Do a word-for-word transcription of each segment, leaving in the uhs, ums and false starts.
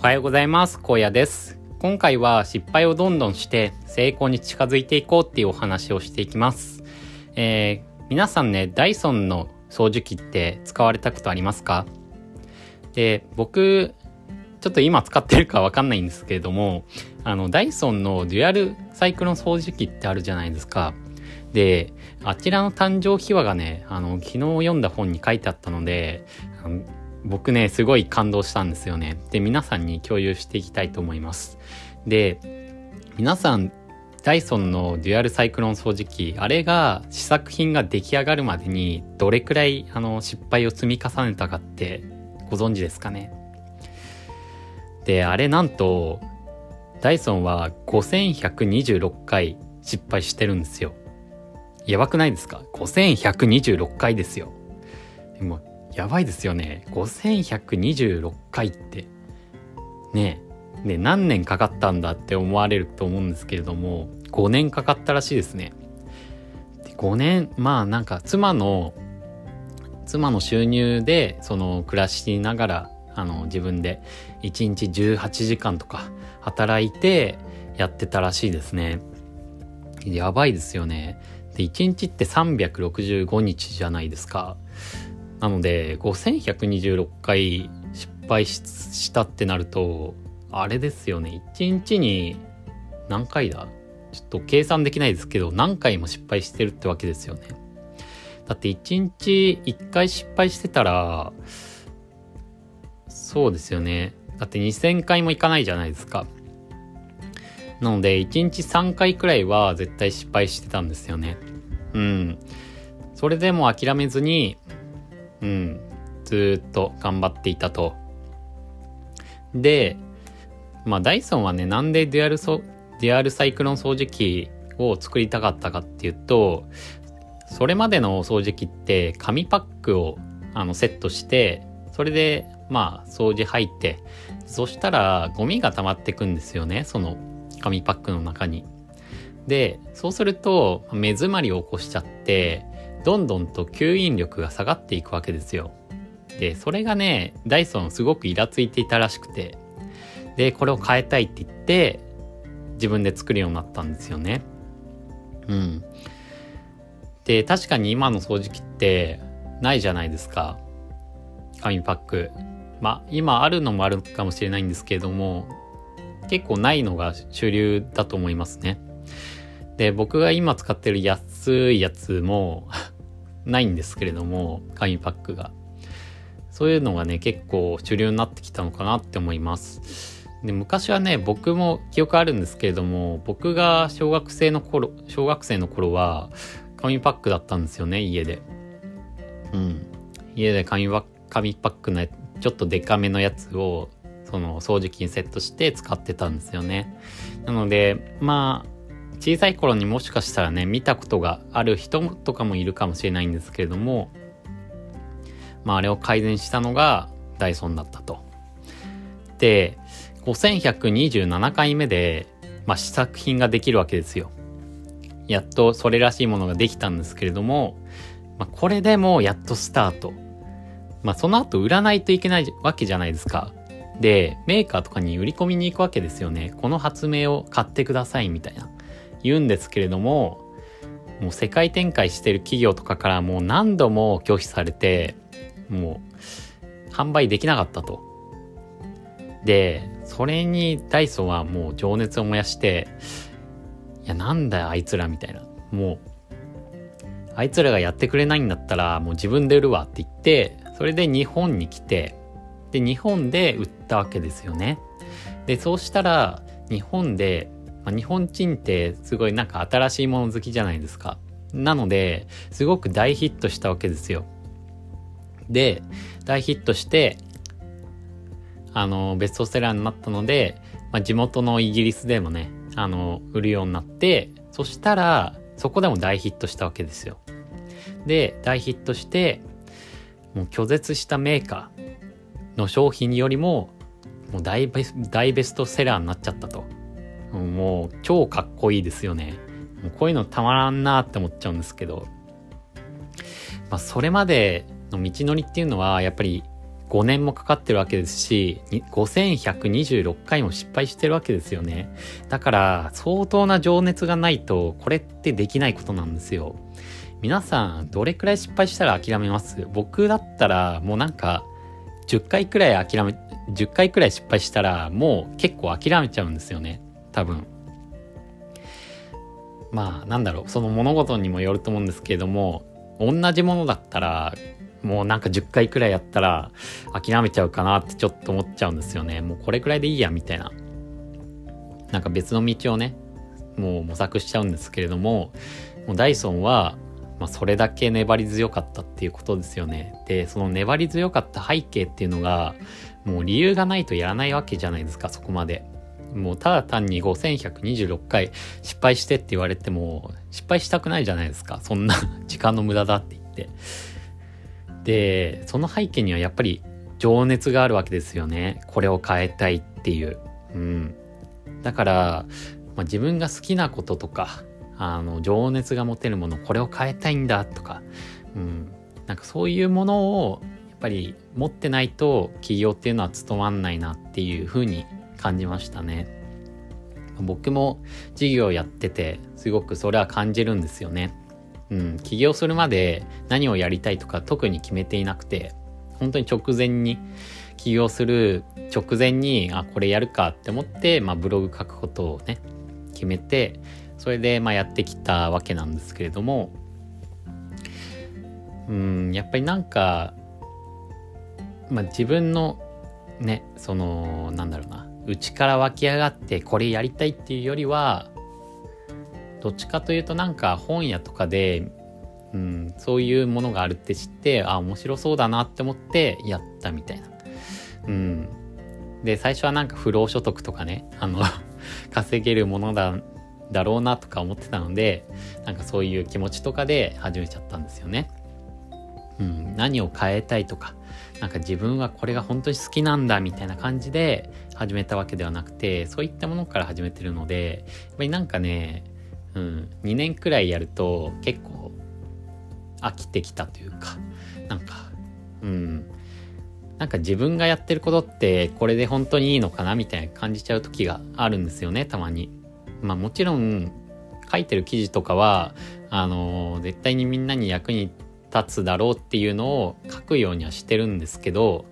おはようございます。高野です。今回は失敗をどんどんして成功に近づいていこうっていうお話をしていきます。えー、皆さんね、ダイソンの掃除機って使われたことありますか？で、僕ちょっと今使ってるかわかんないんですけれども、あのダイソンのデュアルサイクルの掃除機ってあるじゃないですか。で、あちらの誕生秘話がね、あの昨日読んだ本に書いてあったので、あの僕ねすごい感動したんですよね。で、皆さんに共有していきたいと思います。で、皆さんダイソンのデュアルサイクロン掃除機、あれが試作品が出来上がるまでにどれくらいあの失敗を積み重ねたかってご存知ですかね。で、あれなんとダイソンはごせんひゃくにじゅうろっかい失敗してるんですよ。やばくないですか？ごせんひゃくにじゅうろっかいですよ。でもやばいですよね。ごせんひゃくにじゅうろっかいってねえ、ね、何年かかったんだって思われると思うんですけれども、ごねんかかったらしいですね。で、ごねん、まあなんか妻の妻の収入でその暮らしながら、あの自分でいちにちじゅうはちじかんとか働いてやってたらしいですね。やばいですよね。で、いちにちってさんびゃくろくじゅうごにちじゃないですか。なのでごせんひゃくにじゅうろっかい失敗 し, したってなると、あれですよね、いちにちに何回だ、ちょっと計算できないですけど、何回も失敗してるってわけですよね。だっていちにちいっかい失敗してたら、そうですよね、だってにせんかいもいかないじゃないですか。なのでいちにちさんかいくらいは絶対失敗してたんですよね。うん。それでも諦めずに、うん、ずっと頑張っていたと。で、まあダイソンはね、なんでデュアルソ、デュアルサイクロン掃除機を作りたかったかっていうと、それまでの掃除機って紙パックをあのセットして、それでまあ掃除入って、そしたらゴミが溜まってくんですよね、その紙パックの中に。で、そうすると目詰まりを起こしちゃって、どんどんと吸引力が下がっていくわけですよ。で、それがね、ダイソンすごくイラついていたらしくて、で、これを変えたいって言って自分で作るようになったんですよね。うん。で、確かに今の掃除機ってないじゃないですか、紙パック。まあ今あるのもあるかもしれないんですけれども、結構ないのが主流だと思いますね。で、僕が今使ってる安いやつもないんですけれども、紙パックが、そういうのがね結構主流になってきたのかなって思います。で、昔はね、僕も記憶あるんですけれども、僕が小学生の頃小学生の頃は紙パックだったんですよね、家で。うん家で紙パックのちょっとデカめのやつをその掃除機にセットして使ってたんですよね。なのでまあ小さい頃にもしかしたらね、見たことがある人とかもいるかもしれないんですけれども、まああれを改善したのがダイソンだったと。で、ごせんひゃくにじゅうななかいめで、まあ、試作品ができるわけですよ。やっとそれらしいものができたんですけれども、まあ、これでもやっとスタート。まあその後売らないといけないわけじゃないですか。で、メーカーとかに売り込みに行くわけですよね。この発明を買ってくださいみたいな。言うんですけれども、もう世界展開してる企業とかからもう何度も拒否されて、もう販売できなかったと。で、それにダイソンはもう情熱を燃やして、いやなんだよあいつらみたいな、もうあいつらがやってくれないんだったらもう自分で売るわって言って、それで日本に来て、で日本で売ったわけですよね。で、そうしたら日本でまあ、日本人ってすごいなんか新しいもの好きじゃないですか。なのですごく大ヒットしたわけですよ。で、大ヒットしてあのベストセラーになったので、まあ、地元のイギリスでもねあの売るようになって、そしたらそこでも大ヒットしたわけですよ。で、大ヒットしてもう拒絶したメーカーの商品よりももう 大, 大ベストセラーになっちゃったと。もう超かっこいいですよね。もうこういうのたまらんなって思っちゃうんですけど、まあ、それまでの道のりっていうのはやっぱりごねんもかかってるわけですし、ごせんひゃくにじゅうろっかいも失敗してるわけですよね。だから相当な情熱がないとこれってできないことなんですよ。皆さんどれくらい失敗したら諦めます？僕だったらもうなんかじゅっかいくらい諦め、じゅっかいくらい失敗したらもう結構諦めちゃうんですよね、多分。まあなんだろう、その物事にもよると思うんですけれども、同じものだったらもうなんかじゅっかいくらいやったら諦めちゃうかなってちょっと思っちゃうんですよね。もうこれくらいでいいやみたいな、なんか別の道をねもう模索しちゃうんですけれども、もうダイソンはまあそれだけ粘り強かったっていうことですよね。で、その粘り強かった背景っていうのが、もう理由がないとやらないわけじゃないですか、そこまで。もうただ単にごせんひゃくにじゅうろっかい失敗してって言われても失敗したくないじゃないですか、そんな時間の無駄だって言って。で、その背景にはやっぱり情熱があるわけですよね。これを変えたいっていう。うん。だから、まあ、自分が好きなこととか、あの情熱が持てるもの、これを変えたいんだとか、うん、なんかそういうものをやっぱり持ってないと起業っていうのは務まんないなっていう風に感じましたね。僕も事業やっててすごくそれは感じるんですよね。うん、起業するまで何をやりたいとか特に決めていなくて、本当に直前に起業する直前にあこれやるかって思って、まあ、ブログ書くことをね決めて。それでまあやってきたわけなんですけれども、うんやっぱりなんか、まあ、自分のねそのなんだろうな内から湧き上がってこれやりたいっていうよりはどっちかというとなんか本屋とかで、うん、そういうものがあるって知ってあ面白そうだなって思ってやったみたいな。うん、で最初はなんか不労所得とかねあの稼げるものだだろうなとか思ってたので、なんかそういう気持ちとかで始めちゃったんですよね。うん、何を変えたいとか、なんか自分はこれが本当に好きなんだみたいな感じで始めたわけではなくて、そういったものから始めてるので、やっぱりなんかね、うん、にねんくらいやると結構飽きてきたというか、なんか、うん、なんか自分がやってることってこれで本当にいいのかなみたいな感じちゃう時があるんですよね、たまに。まあもちろん書いてる記事とかはあの絶対にみんなに役に立つだろうっていうのを書くようにはしてるんですけど、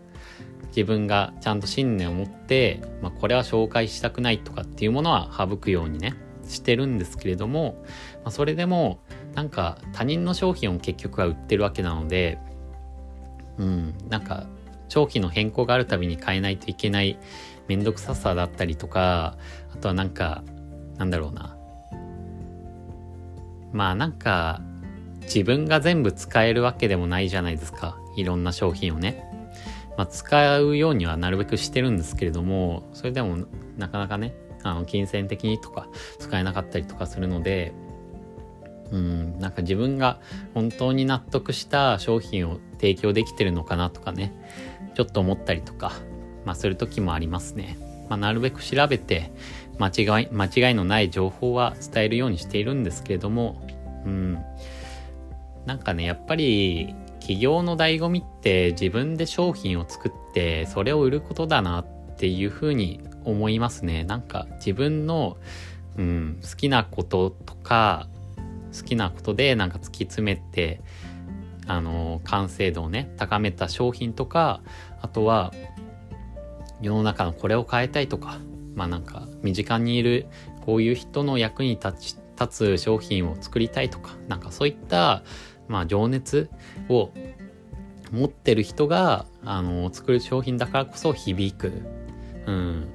自分がちゃんと信念を持って、まあ、これは紹介したくないとかっていうものは省くようにねしてるんですけれども、まあ、それでもなんか他人の商品を結局は売ってるわけなので、うん、なんか商品の変更があるたびに変えないといけないめんどくささだったりとか、あとはなんかなんだろうなまあなんか自分が全部使えるわけでもないじゃないですか、いろんな商品をね、まあ、使うようにはなるべくしてるんですけれども、それでもなかなかねあの金銭的にとか使えなかったりとかするので、うんなんか自分が本当に納得した商品を提供できてるのかなとかねちょっと思ったりとか、まあ、する時もありますね。まあ、なるべく調べて間違い、間違いのない情報は伝えるようにしているんですけれども、うん、なんかねやっぱり起業の醍醐味って自分で商品を作ってそれを売ることだなっていうふうに思いますね。なんか自分の、うん、好きなこととか好きなことでなんか突き詰めてあの完成度をね高めた商品とか、あとは世の中のこれを変えたいとか、まあなんか身近にいるこういう人の役に立ち、立つ商品を作りたいとか、なんかそういったまあ情熱を持ってる人があの作る商品だからこそ響く、うん、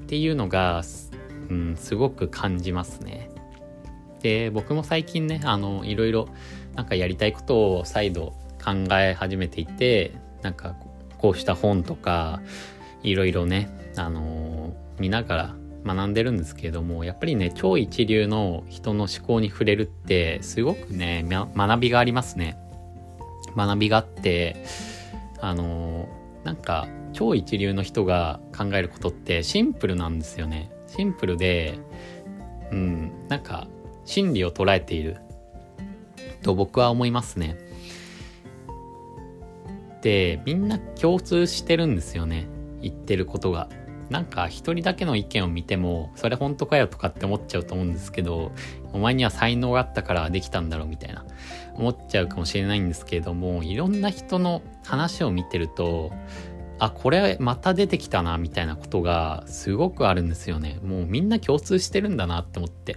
っていうのが、うん、すごく感じますね。で、僕も最近ねあのいろいろなんかやりたいことを再度考え始めていて、なんかこうした本とかいろいろねあのー、見ながら学んでるんですけれども、やっぱりね超一流の人の思考に触れるってすごくね、ま、学びがありますね。学びがあってあのー、なんか超一流の人が考えることってシンプルなんですよね。シンプルで、うん、なんか真理を捉えていると僕は思いますね。ってみんな共通してるんですよね、言ってることが。なんか一人だけの意見を見てもそれ本当かよとかって思っちゃうと思うんですけど、お前には才能があったからできたんだろうみたいな思っちゃうかもしれないんですけれども、いろんな人の話を見てると、あ、これまた出てきたなみたいなことがすごくあるんですよね。もうみんな共通してるんだなって思って、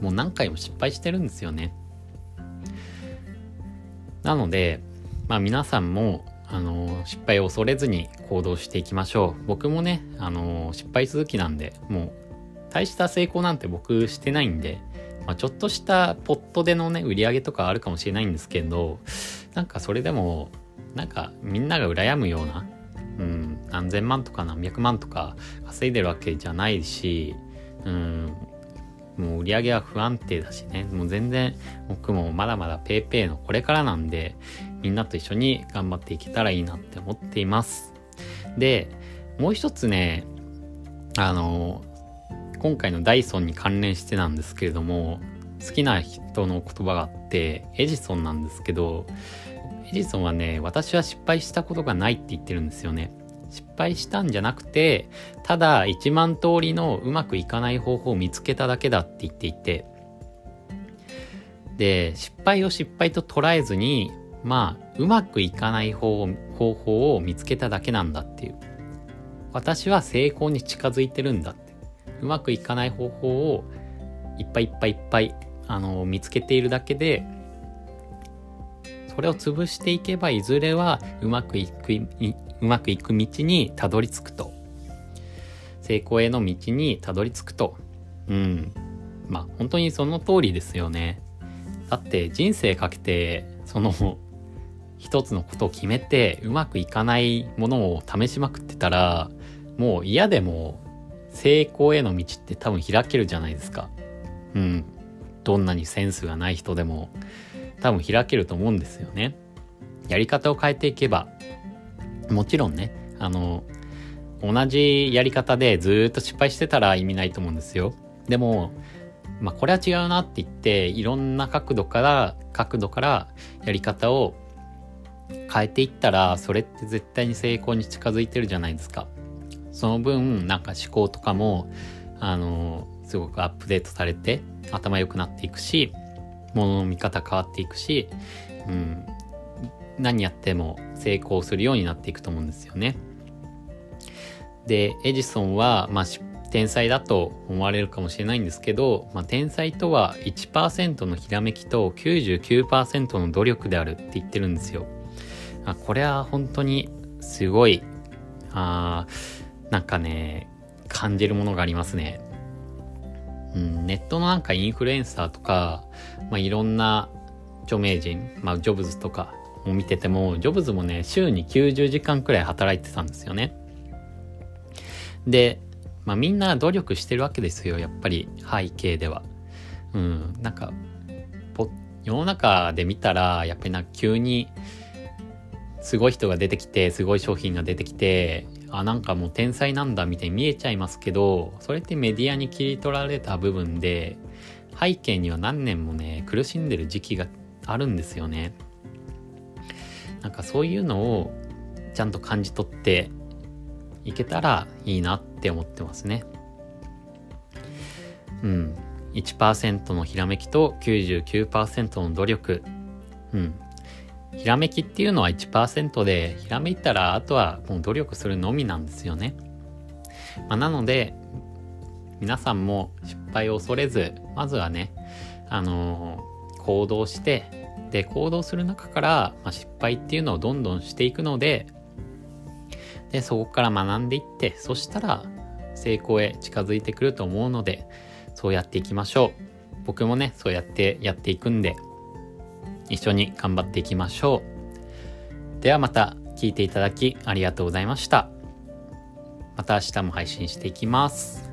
もう何回も失敗してるんですよね。なので、まあ、皆さんもあの失敗を恐れずに行動していきましょう。僕もね、あの失敗続きなんで、もう大した成功なんて僕してないんで、まあ、ちょっとしたポットでのね売り上げとかあるかもしれないんですけど、なんかそれでもなんかみんなが羨むような、うん、何千万とか何百万とか稼いでるわけじゃないし、うん、もう売り上げは不安定だしね、もう全然僕もまだまだペイペイのこれからなんで、みんなと一緒に頑張っていけたらいいなって思っています。で、もう一つね、あの今回のダイソンに関連してなんですけれども、好きな人の言葉があってエジソンなんですけど、エジソンはね、私は失敗したことがないって言ってるんですよね。失敗したんじゃなくて、ただいちまん通りのうまくいかない方法を見つけただけだって言っていて、で、失敗を失敗と捉えずに、まあうまくいかない方方法を見つけただけなんだっていう。私は成功に近づいてるんだって。うまくいかない方法をいっぱいいっぱいいっぱいあの見つけているだけで、それを潰していけばいずれはうまくいくうまくいく道にたどり着くと、成功への道にたどり着くと、うん、まあ本当にその通りですよね。だって人生かけてその一つのことを決めてうまくいかないものを試しまくってたら、もう嫌でも成功への道って多分開けるじゃないですか。うん、どんなにセンスがない人でも多分開けると思うんですよね。やり方を変えていけば、もちろんね、あの同じやり方でずっと失敗してたら意味ないと思うんですよ。でも、まあ、これは違うなって言っていろんな角度から角度からやり方を変えていったら、それって絶対に成功に近づいてるじゃないですか。その分なんか思考とかもあのすごくアップデートされて頭良くなっていくし、物の見方変わっていくし、うん、何やっても成功するようになっていくと思うんですよね。で、エジソンは、まあ、天才だと思われるかもしれないんですけど、まあ、天才とは いちパーセント のひらめきと きゅうじゅうきゅうパーセント の努力であるって言ってるんですよ。あ、これは本当にすごい、あー、なんかね、感じるものがありますね。うん、ネットのなんかインフルエンサーとか、まあ、いろんな著名人、まあ、ジョブズとかを見てても、ジョブズもね、週にきゅうじゅうじかんくらい働いてたんですよね。で、まあ、みんな努力してるわけですよ、やっぱり背景では。うん、なんか世の中で見たら、やっぱりなんか急にすごい人が出てきて、すごい商品が出てきて、あ、なんかもう天才なんだみたいに見えちゃいますけど、それってメディアに切り取られた部分で、背景には何年もね苦しんでる時期があるんですよね。なんかそういうのをちゃんと感じ取っていけたらいいなって思ってますね。うん、いちパーセント のひらめきと きゅうじゅうきゅうパーセント の努力。うん。ひらめきっていうのは いちパーセント で、ひらめいたらあとはもう努力するのみなんですよね。まあ、なので皆さんも失敗を恐れず、まずはね、あのー、行動して、で、行動する中から、まあ、失敗っていうのをどんどんしていくので、で、そこから学んでいって、そしたら成功へ近づいてくると思うので、そうやっていきましょう。僕もね、そうやってやっていくんで、一緒に頑張っていきましょう。ではまた、聞いていただきありがとうございました。また明日も配信していきます。